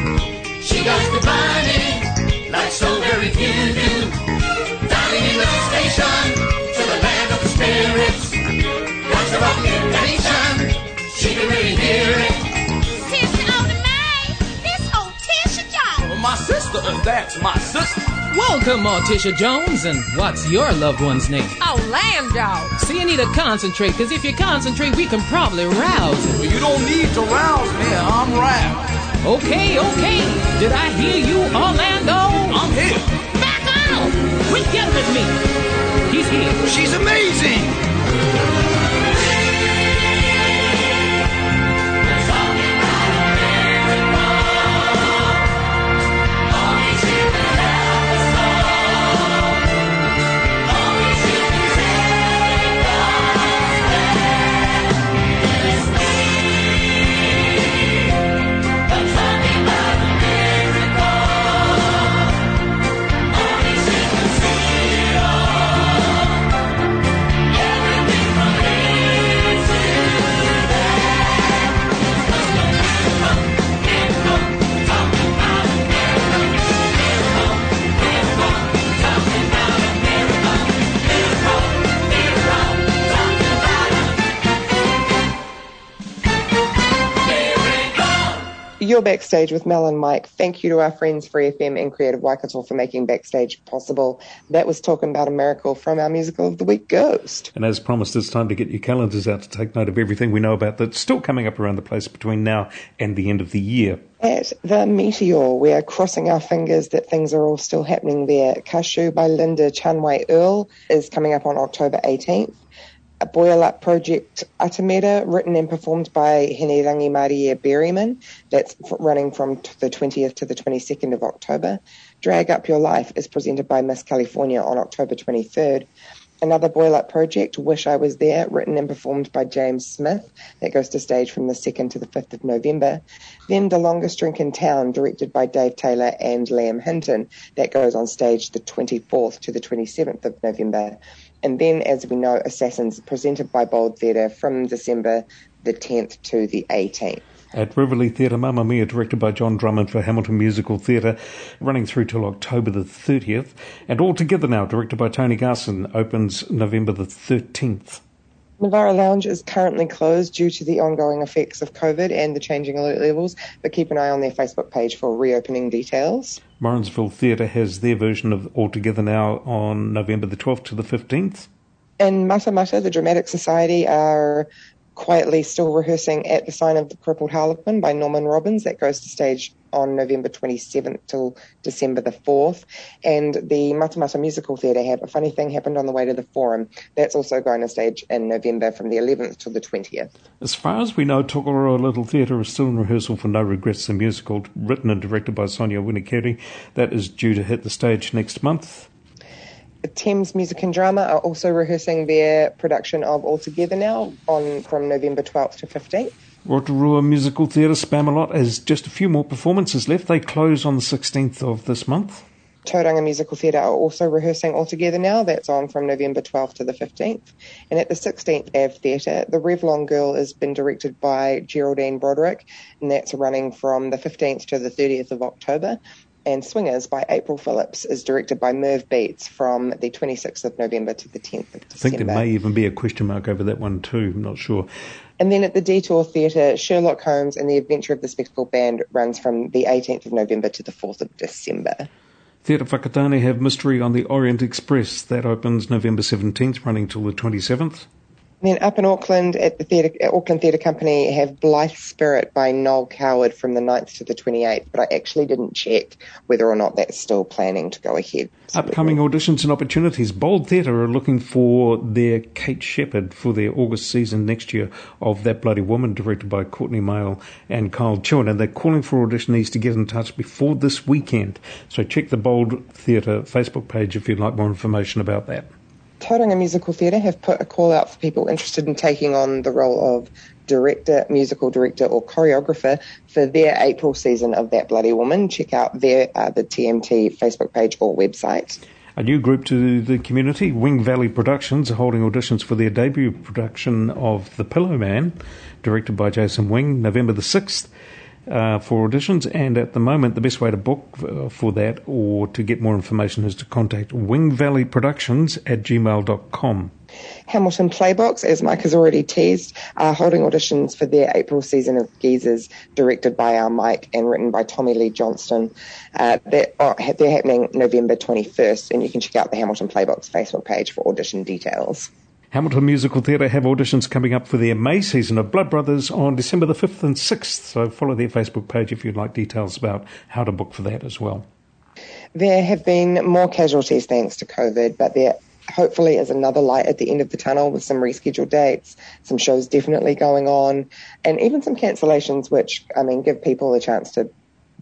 She does the binding, like so very few do. Dining in the station, to the land of the spirits. Lots of occupation, she can really hear it. Sister Oda Mae, this old Tisha Jones. Well, my sister, and that's my sister. Welcome, all Tisha Jones, and what's your loved one's name? Oh, Lamb Dog. See, you need to concentrate, because if you concentrate, we can probably rouse it. Well, you don't need to rouse me, I'm roused. Okay, okay. Did I hear you, Orlando? I'm here. Back out! Quit getting with me. He's here. She's amazing! We're talking about a miracle. Only she can help us all. Only she can take us there. your Backstage with Mel and Mike. Thank you to our friends Free F M and Creative Waikato for making Backstage possible. That was Talking About a Miracle from our musical of the week, Ghost. And as promised, it's time to get your calendars out to take note of everything we know about that's still coming up around the place between now and the end of the year. At the Meteor, we are crossing our fingers that things are all still happening there. Kashu by Linda Chanway Earle is coming up on October eighteenth. A Boil Up Project Atameda, written and performed by Henirangi Maria Berryman. That's running from the twentieth to the twenty-second of October. Drag Up Your Life is presented by Miss California on October twenty-third. Another Boil Up Project, Wish I Was There, written and performed by James Smith. That goes to stage from the second to the fifth of November. Then The Longest Drink in Town, directed by Dave Taylor and Liam Hinton. That goes on stage the twenty-fourth to the twenty-seventh of November. And then, as we know, Assassins, presented by Bold Theatre, from December the tenth to the eighteenth. At Rivoli Theatre, Mamma Mia, directed by John Drummond for Hamilton Musical Theatre, running through till October the thirtieth. And All Together Now, directed by Tony Garson, opens November the thirteenth. Navarra Lounge is currently closed due to the ongoing effects of COVID and the changing alert levels, but keep an eye on their Facebook page for reopening details. Morrinsville Theatre has their version of All Together Now on November the twelfth to the fifteenth. In Matamata, the Dramatic Society are quietly still rehearsing At the Sign of the Crippled Harlequin by Norman Robbins. That goes to stage on November twenty-seventh till December the fourth. And the Matamata Musical Theatre have A Funny Thing Happened on the Way to the Forum. That's also going to stage in November from the eleventh till the twentieth. As far as we know, Tokoroa Little Theatre is still in rehearsal for No Regrets, the musical, written and directed by Sonia Winnikeri. That is due to hit the stage next month. The Thames Music and Drama are also rehearsing their production of All Together Now on from November twelfth to fifteenth. Rotorua Musical Theatre, Spamalot, has just a few more performances left. They close on the sixteenth of this month. Tauranga Musical Theatre are also rehearsing All Together Now. That's on from November twelfth to the fifteenth. And at the sixteenth Ave Theatre, The Revlon Girl has been directed by Geraldine Broderick, and that's running from the fifteenth to the thirtieth of October. And Swingers by April Phillips is directed by Merv Beats from the twenty-sixth of November to the tenth of December. I think there may even be a question mark over that one too, I'm not sure. And then at the Detour Theatre, Sherlock Holmes and the Adventure of the Spectacle Band runs from the eighteenth of November to the fourth of December. Theatre Whakatane have Mystery on the Orient Express. That opens November seventeenth, running till the twenty-seventh. And then up in Auckland, at the theatre, at Auckland Theatre Company, have Blythe Spirit by Noel Coward from the ninth to the twenty-eighth, but I actually didn't check whether or not that's still planning to go ahead. Upcoming auditions and opportunities. Bold Theatre are looking for their Kate Shepherd for their August season next year of That Bloody Woman, directed by Courtney Mayo and Kyle Chewin, and they're calling for auditionees to get in touch before this weekend. So check the Bold Theatre Facebook page if you'd like more information about that. Tauranga Musical Theatre have put a call out for people interested in taking on the role of director, musical director or choreographer for their April season of That Bloody Woman. Check out their uh, the T M T Facebook page or website. A new group to the community, Wing Valley Productions, are holding auditions for their debut production of The Pillow Man, directed by Jason Wing, November the sixth. Uh, for auditions, and at the moment the best way to book uh, for that or to get more information is to contact wingvalleyproductions at gmail dot com. Hamilton Playbox, as Mike has already teased, are holding auditions for their April season of Geezers, directed by our Mike and written by Tommy Lee Johnston. Uh, they're, oh, they're happening November twenty-first, and you can check out the Hamilton Playbox Facebook page for audition details. Hamilton Musical Theatre have auditions coming up for their May season of Blood Brothers on December the fifth and sixth, so follow their Facebook page if you'd like details about how to book for that as well. There have been more casualties thanks to COVID, but there hopefully is another light at the end of the tunnel with some rescheduled dates, some shows definitely going on, and even some cancellations, which, I mean, give people a chance to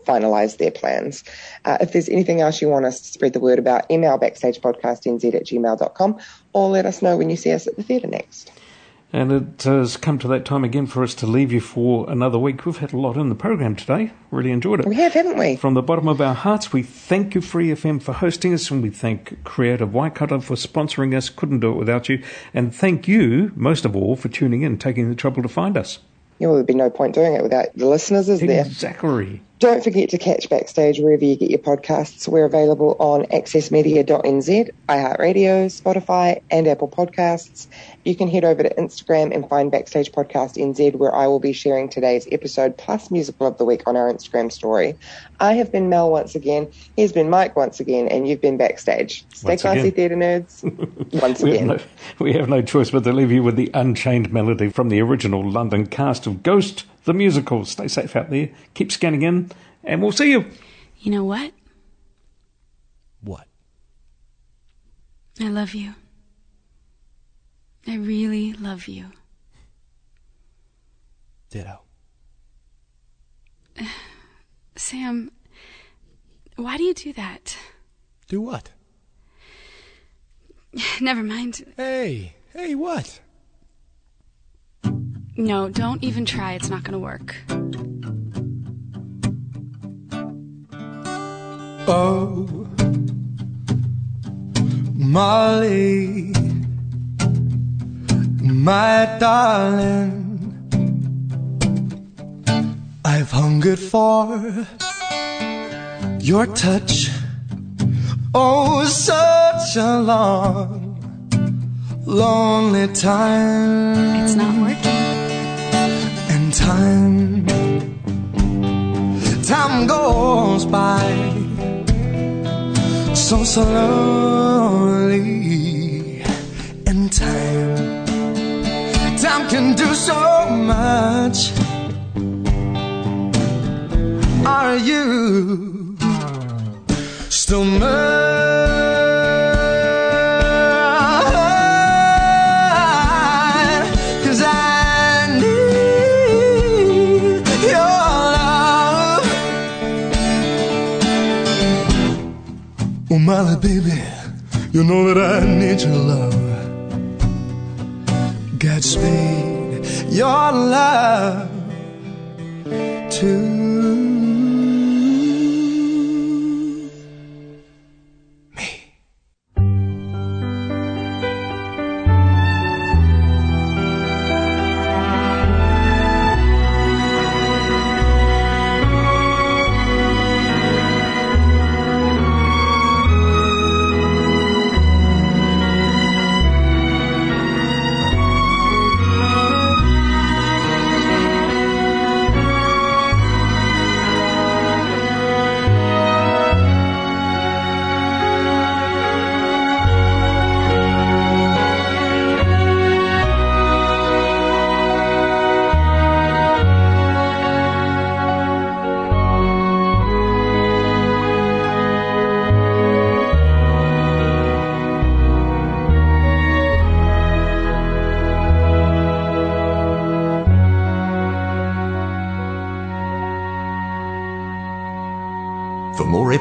finalise their plans. Uh, if there's anything else you want us to spread the word about, email backstagepodcastnz at gmail dot com or let us know when you see us at the theatre next. And it has come to that time again for us to leave you for another week. We've had a lot in the programme today. Really enjoyed it. We have, haven't we? From the bottom of our hearts, we thank you, Free F M, for hosting us, and we thank Creative Waikato for sponsoring us. Couldn't do it without you. And thank you, most of all, for tuning in, taking the trouble to find us. Yeah, well, there'd be no point doing it without the listeners, is there? Exactly. Don't forget to catch Backstage wherever you get your podcasts. We're available on access media dot n z, iHeartRadio, Spotify, and Apple Podcasts. You can head over to Instagram and find Backstage Podcast N Z, where I will be sharing today's episode plus musical of the week on our Instagram story. I have been Mel once again. He's been Mike once again, and you've been Backstage. Stay classy, theatre nerds. Once we again. Have no, we have no choice but to leave you with the unchained melody from the original London cast of Ghost the Musical. Stay safe out there. Keep scanning in, and we'll see you. You know what? What? I love you. I really love you. Ditto. Uh, Sam, why do you do that? Do what? Never mind. Hey, hey, what? No, don't even try. It's not going to work. Oh, Molly, my darling, I've hungered for your touch, oh, such a long, lonely time. It's not working. And time, time goes by so slowly, and time, time can do so much. Are you still mine? 'Cause I need your love. Oh, Molly, baby, you know that I need your love. Godspeed, your love to me.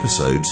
Episodes,